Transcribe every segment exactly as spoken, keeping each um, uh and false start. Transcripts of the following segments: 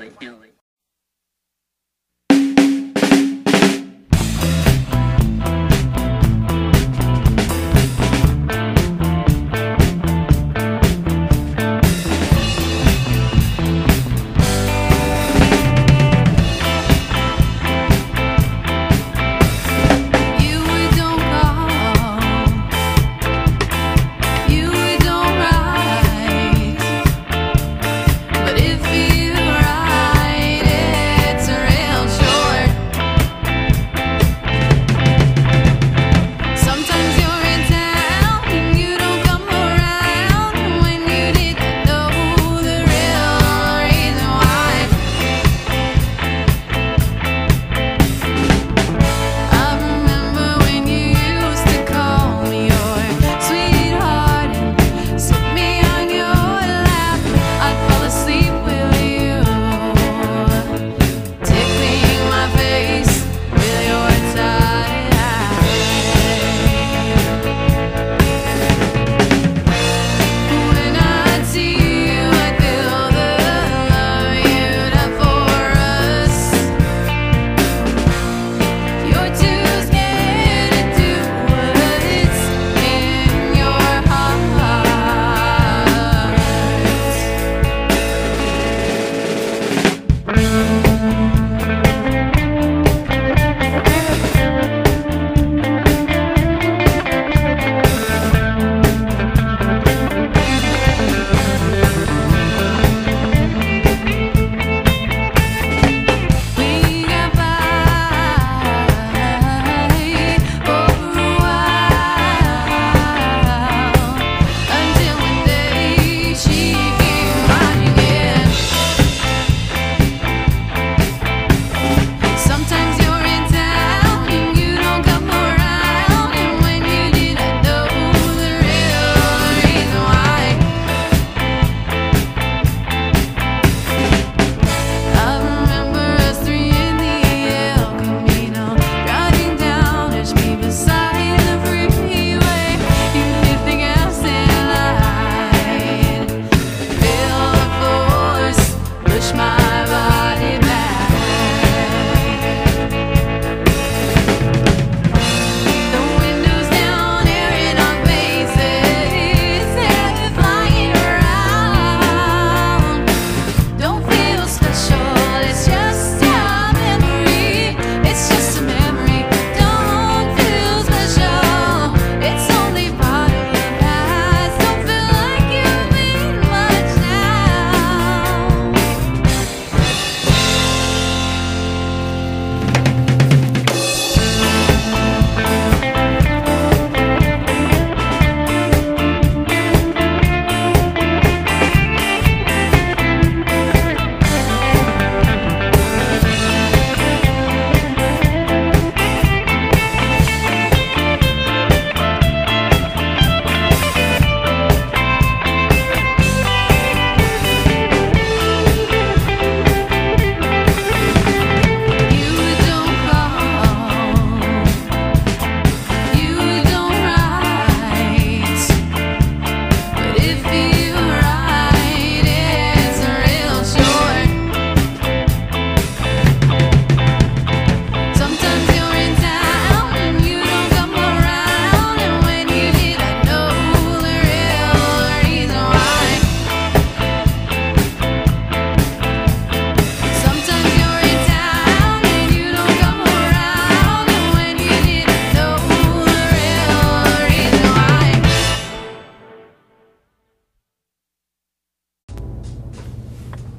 it, do it.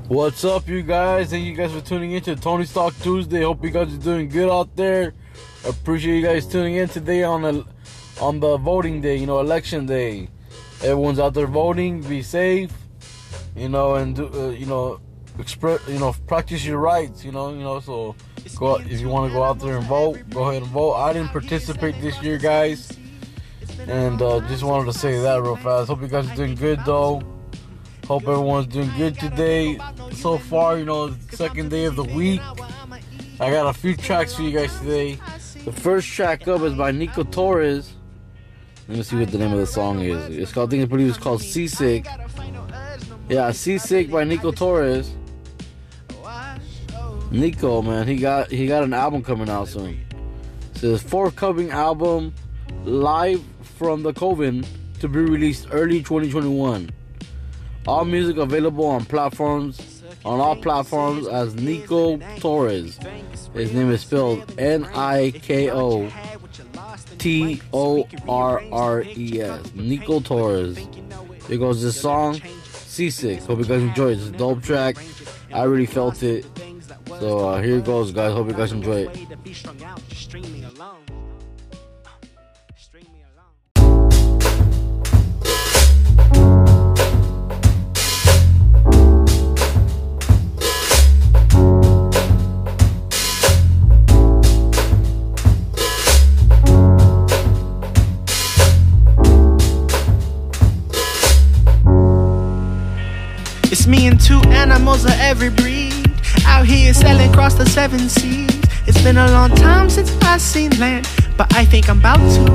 What's up, you guys? Thank you guys for tuning in to Tony's Talk Tuesday. Hope you guys are doing good out there. Appreciate you guys tuning in today on the on the voting day, you know, election day. Everyone's out there voting. Be safe, you know, and do, uh, you know, express, you know, practice your rights, you know, you know. So, go out, if you want to go out there and vote, go ahead and vote. I didn't participate this year, guys, and uh, just wanted to say that real fast. Hope you guys are doing good though. Hope everyone's doing good today. So far, you know, second day of the week. I got a few tracks for you guys today. The first track up is by Niko Torres. Let me see what the name of the song is. It's called, I think it's called Seasick. Yeah, Seasick by Niko Torres. Niko, man, he got he got an album coming out soon. It says forthcoming album live from the Coven to be released early twenty twenty-one. All music available on platforms on all platforms as Niko Torres. His name is spelled N I K O T O R R E S. Niko Torres. Here goes this song, Seasick. Hope you guys enjoy it. It's a dope track. I really felt it. So uh, here it goes, guys. Hope you guys enjoy it. It's me and two animals of every breed, out here sailing across the seven seas. It's been a long time since I've seen land, but I think I'm about to.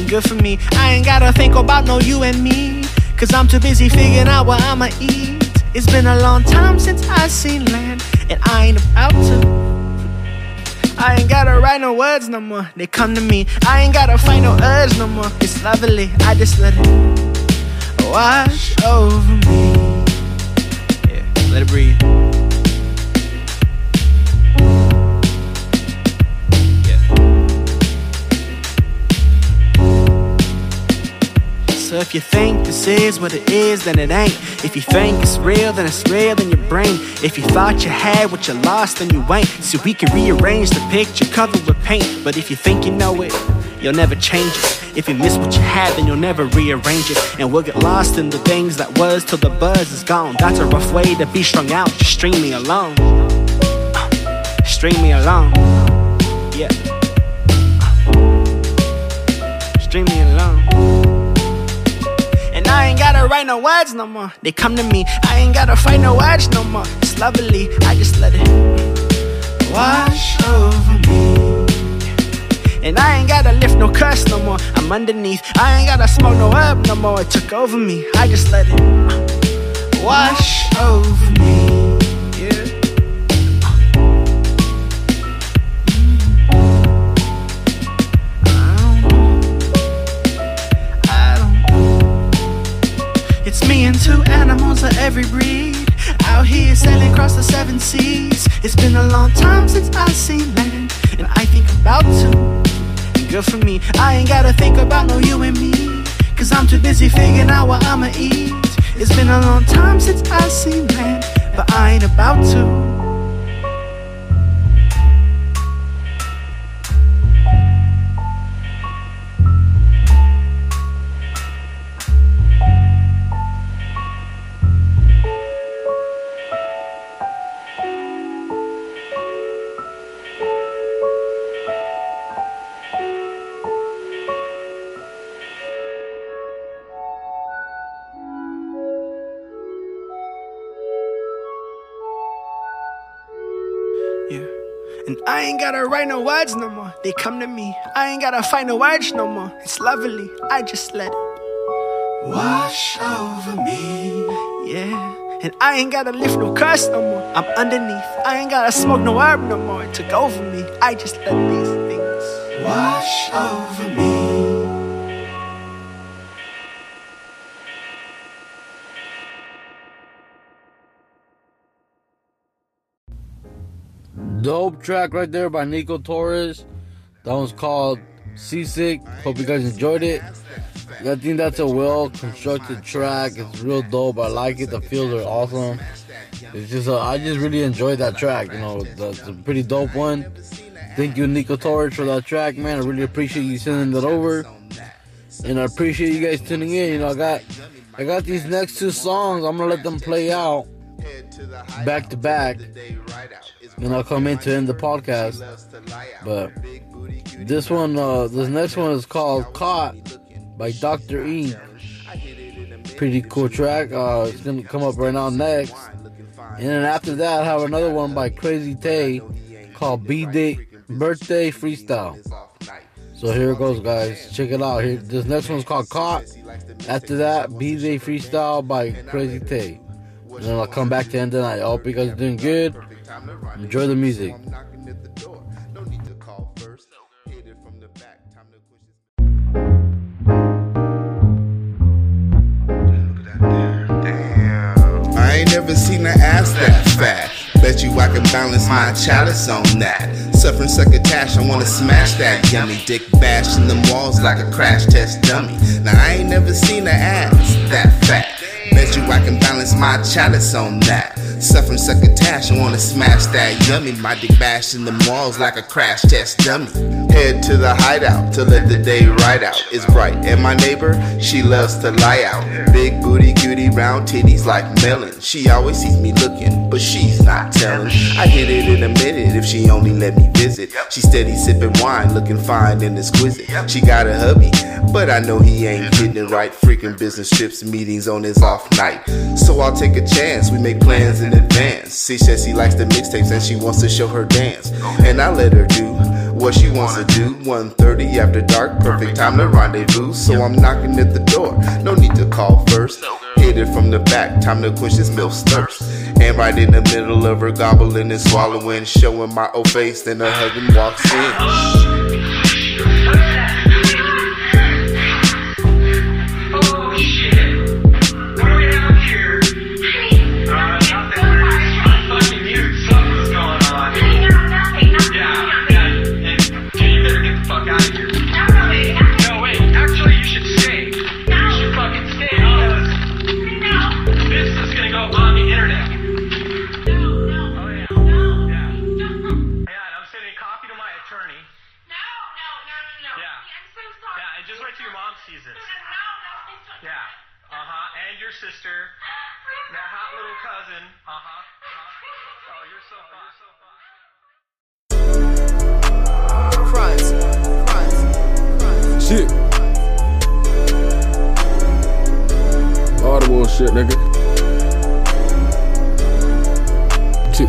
And good for me, I ain't gotta think about no you and me, cause I'm too busy figuring out what I'ma eat. It's been a long time since I've seen land, and I ain't about to. I ain't gotta write no words no more, they come to me. I ain't gotta find no urge no more. It's lovely, I just let it wash over me. Let it breathe. Yeah. So if you think this is what it is, then it ain't. If you think it's real, then it's real in your brain. If you thought you had what you lost, then you ain't. So we can rearrange the picture covered with paint. But if you think you know it, you'll never change it. If you miss what you had, then you'll never rearrange it. And we'll get lost in the things that was till the buzz is gone. That's a rough way to be strung out. Just string me along, uh, string me along, yeah, uh, string me along. And I ain't gotta write no words no more, they come to me. I ain't gotta fight no words no more. It's lovely, I just let it wash over me. And I ain't gotta lift no curse no more, I'm underneath. I ain't gotta smoke no herb no more, it took over me. I just let it uh, wash over me. Yeah. Uh. I don't know, I don't know. It's me and two animals of every breed, out here sailing across the seven seas. It's been a long time since I've seen land, and I think about to. Good for me, I ain't gotta think about no you and me, cause I'm too busy figuring out what I'ma eat. It's been a long time since I've seen land, but I ain't about to. And I ain't gotta write no words no more, they come to me. I ain't gotta find no words no more, it's lovely, I just let it wash over me. Yeah, and I ain't gotta lift no curse no more, I'm underneath. I ain't gotta smoke no herb no more, it took over me. I just let these things wash over me. Dope track right there by Niko Torres. That one's called Seasick. Hope you guys enjoyed it. I think that's a well constructed track. It's real dope. I like it. The feels are awesome. It's just a, I just really enjoyed that track. You know, that's a pretty dope one. Thank you, Niko Torres, for that track, man. I really appreciate you sending that over, and I appreciate you guys tuning in. You know, I got I got these next two songs. I'm gonna let them play out back to back, and I'll come in to end the podcast. But this one, uh, this next one is called Caught by Doctor Ink. Pretty cool track. Uh, it's going to come up right now next. And then after that, I'll have another one by Crazy Tay called B-Day Birthday Freestyle. So here it goes, guys. Check it out. Here, this next one's called Caught. After that, B J Freestyle by Crazy Tay. And then I'll come back to end the night. I hope you guys are doing good. Enjoy the music. I ain't never seen an ass that fat. Bet you I can balance my chalice on that. Suffering succotash, I wanna smash that yummy dick, bash in them walls like a crash test dummy. Now I ain't never seen an ass that fat. Bet you I can balance my chalice on that. Suffering succotash, I wanna smash that yummy. My dick bash in them walls like a crash test dummy. Head to the hideout to let the day ride out. It's bright, and my neighbor, she loves to lie out. Big booty, cutie, round titties like melon. She always sees me looking, but she's not telling. I hit it in a minute if she only let me visit. She steady sipping wine, looking fine and exquisite. She got a hubby, but I know he ain't getting it right. Freaking business trips, meetings on his off night. So I'll take a chance, we make plans in advance. She says she likes the mixtapes and she wants to show her dance. And I let her do what she wants to do. One thirty after dark, perfect time to rendezvous. So I'm knocking at the door, no need to call first. Hit it from the back, time to quench this milf's thirst. And right in the middle of her gobbling and swallowing, showing my old face, then her husband walks in. Shit. Audible shit, nigga. Shit.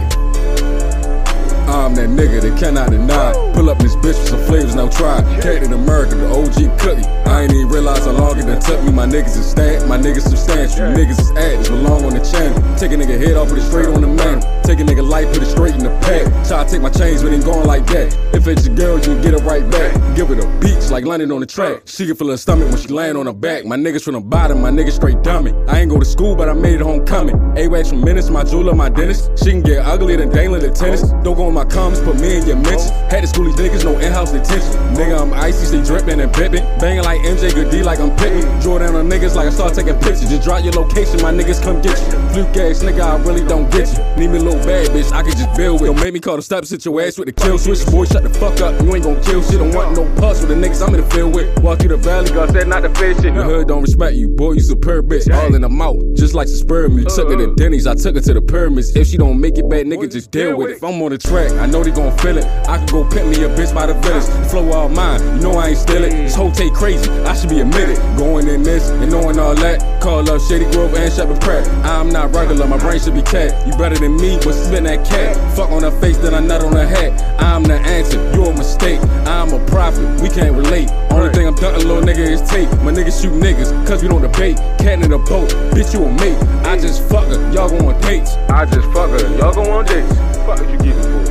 I'm that nigga that cannot deny. Pull up this bitch with some flavors, now try. Captain America, the O G cookie. I ain't even realize how long it done took me. My niggas is stand, my niggas substantial. Niggas is addicts, belong on the channel. Take a nigga head off, put it straight on the mantle. Take a nigga life, put it straight in the pack. Try to take my chains, but ain't going like that. If it's your girl, you get it right back. Give it a beach, like landing on the track. She can feel her stomach when she laying on her back. My niggas from the bottom, my niggas straight dummy. I ain't go to school, but I made it homecoming. A-Wax from Menace, my jeweler, my dentist. She can get uglier than Dangler the tennis. Don't go on my comments, put me in your mentions. Had to school these niggas, no in-house detention. Nigga, I'm icy, stay drippin' and pippin'. Bangin' like M J, good D, like I'm picking. Draw down on niggas like I start taking pictures. Just drop your location, my niggas come get you. Fluke ass nigga, I really don't get you. Need me a little bad bitch, I can just build with. Don't make me call the stops, hit your ass with the kill switch. Boy, shut the fuck up, you ain't gon' kill shit. Don't want no pus with the niggas I'm in the field with. Walk through the valley, God said not to fish shit. The hood don't respect you, boy, you superb bitch. All in the mouth, just like some sperm. You took her to Denny's, I took her to the pyramids. If she don't make it back, nigga, just deal with it. If I'm on the track, I know they gon' feel it. I can go pimp me a bitch by the village. The flow all mine, you know I ain't steal it. This whole take crazy, I should be admitted. Going in this and knowing all that. Call up Shady Grove and Shepherd Pratt. I'm not regular, my brain should be cat. You better than me, but spin that cat. Fuck on her face, then I nut on her hat. I'm the answer, you a mistake. I'm a prophet, we can't relate. Only thing I'm dunking, little nigga, is tape. My niggas shoot niggas, cause we don't debate. Cat in the boat, bitch, you a mate. I just fuck her, y'all go on dates. I just fuck her, y'all go on dates. Fuck what you give me for.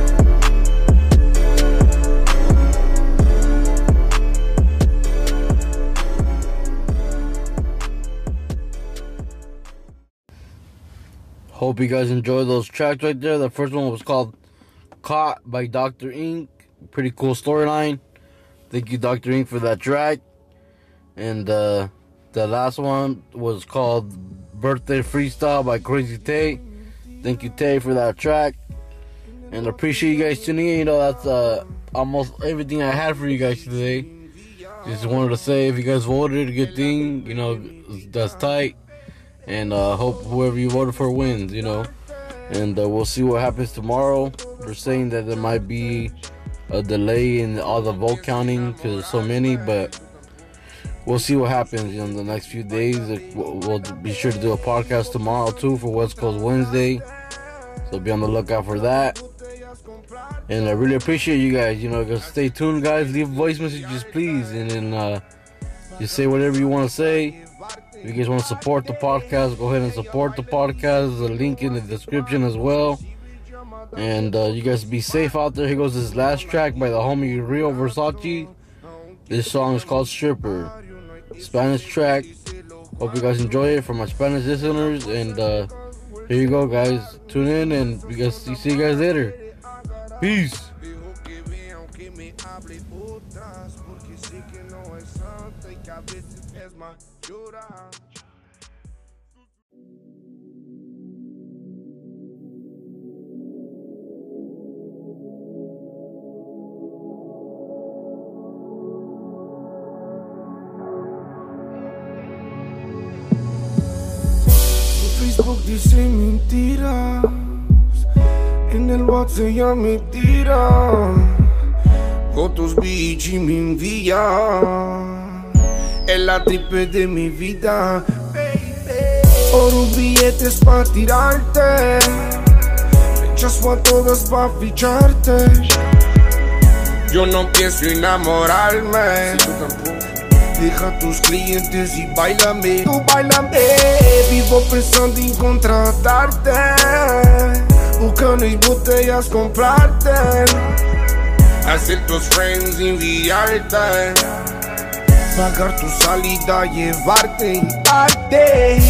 Hope you guys enjoyed those tracks right there. The first one was called Caught by Doctor Ink. Pretty cool storyline. Thank you, Doctor Ink, for that track. And uh, the last one was called Birthday Freestyle by Crazy Tay. Thank you, Tay, for that track. And appreciate you guys tuning in. You know, that's uh, almost everything I had for you guys today. Just wanted to say, if you guys voted, a good thing. You know, that's tight. And uh, hope whoever you voted for wins, you know. And uh, we'll see what happens tomorrow. They're saying that there might be a delay in all the vote counting because there's so many, but we'll see what happens in the next few days. We'll be sure to do a podcast tomorrow too for West Coast Wednesday, so be on the lookout for that. And I really appreciate you guys, you know, because stay tuned, guys. Leave voice messages, please. And then uh, just say whatever you want to say. If you guys want to support the podcast, go ahead and support the podcast. There's a link in the description as well. And uh, you guys be safe out there. Here goes this last track by the homie Rio Versace. This song is called Stripper. Spanish track. Hope you guys enjoy it for my Spanish listeners. And uh, here you go, guys. Tune in and you guys, see you guys later. Peace. Dijo que ve aunque me hable otras, porque sé que no es santa y que a veces es más llorar. En Facebook dice mentiras. En el WhatsApp ella me tira, fotos B G me envía, es la triple de mi vida, baby. Oro billetes pa' tirarte, rechazo a todas pa' ficharte. Yo no pienso enamorarme, sí, tú tampoco. Deja tus clientes y bailame, tú bailame. Vivo pensando en contratarte, buscando y botellas comprarte, hacer tus friends enviarte, pagar tu salida, llevarte y darte.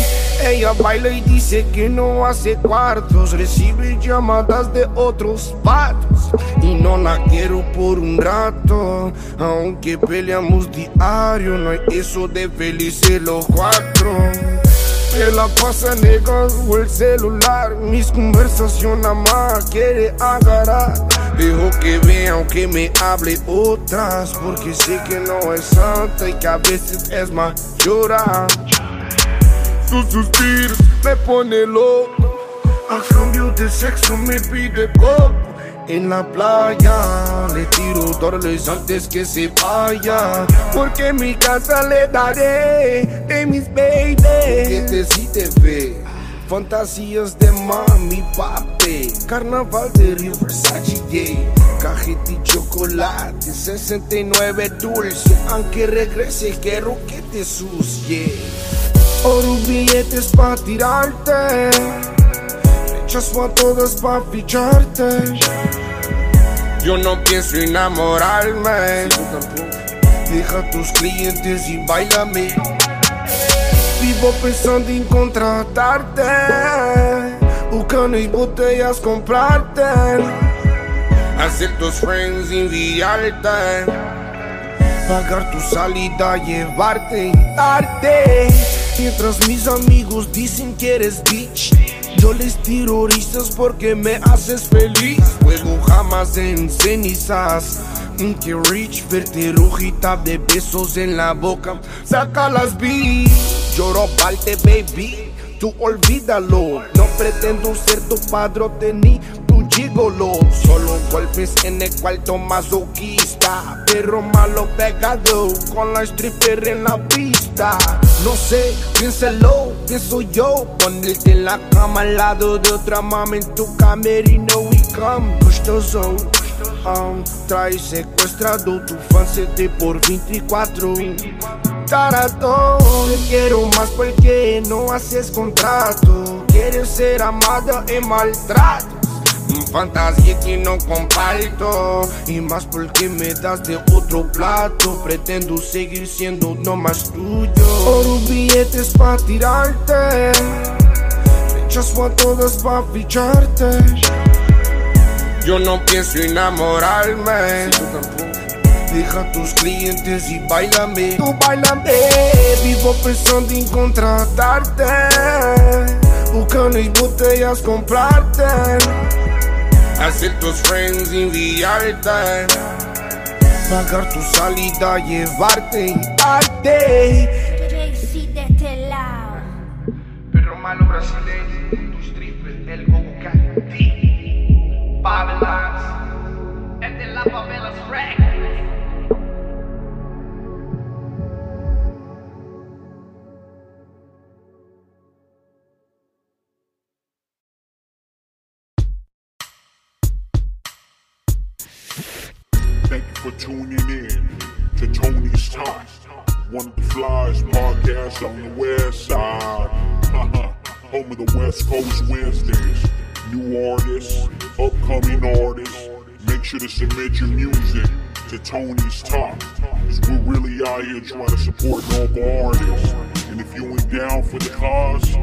Ella baila y dice que no hace cuartos, recibe llamadas de otros patos y no la quiero por un rato, aunque peleamos diario. No hay eso de felices los cuatro. Se la pasa negando el celular, mis conversaciones nada más quiere agarrar. Dejo que vea aunque me hable otras, porque sé que no es santa y que a veces es más llorar. Sus suspiros me pone loco, a cambio de sexo me pide poco. En la playa le tiro dólares antes que se vaya, porque mi casa le daré de mis baby. Que te si te ve, fantasías de mami papi, carnaval de Rio Versace, yeah. Cajeta y chocolate, sesenta y nueve dulce, aunque regrese quiero que te sucie. Oro billetes pa' tirarte, rechazo a todas pa' ficharte. Yo no pienso enamorarme, sí, tú tampoco. Deja tus clientes y bailame. Vivo pensando en contratarte, buscando y botellas comprarte, hacer tus friends enviarte, pagar tu salida, llevarte y darte. Mientras mis amigos dicen que eres bitch, yo les tiro risas porque me haces feliz. Juego jamás en cenizas, que rich, verte rojita de besos en la boca. Saca las B, lloro parte baby, tú olvídalo. No pretendo ser tu padrote ni tu gigolo. Solo golpes en el cuarto masoquista, pero malo pegado con la stripper en la pista. No sé, piénsalo, pienso yo, ponerte en la cama al lado de otra mama en tu camerino y come gustoso. Um, trae secuestrado tu fansete por veinticuatro. Taratón, te quiero más porque no haces contrato. Quieres ser amada en maltrato, fantasía que no comparto, y más porque me das de otro plato. Pretendo seguir siendo no más tuyo. Oro billetes pa' tirarte, rechazo a todas pa' ficharte. Yo no pienso enamorarme, sí, tú tampoco. Deja tus clientes y bailame, tú bailame. Vivo pensando en contratarte, buscando y botellas comprarte, hacer tus friends enviarte, pagar tu salida, llevarte y darte. Crazy de este lado, perro malo brasileño, tus triples, el gogo caliente. Babylons, and the La Favela's wreck. for tuning in to Tony's Talk, one of the flyest podcasts on the west side. Home of the West Coast Wednesdays. New artists, upcoming artists, make sure to submit your music to Tony's Talk, because we're really out here trying to support local artists. And if you ain't down for the cause,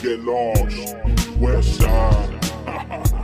get lost, West Side.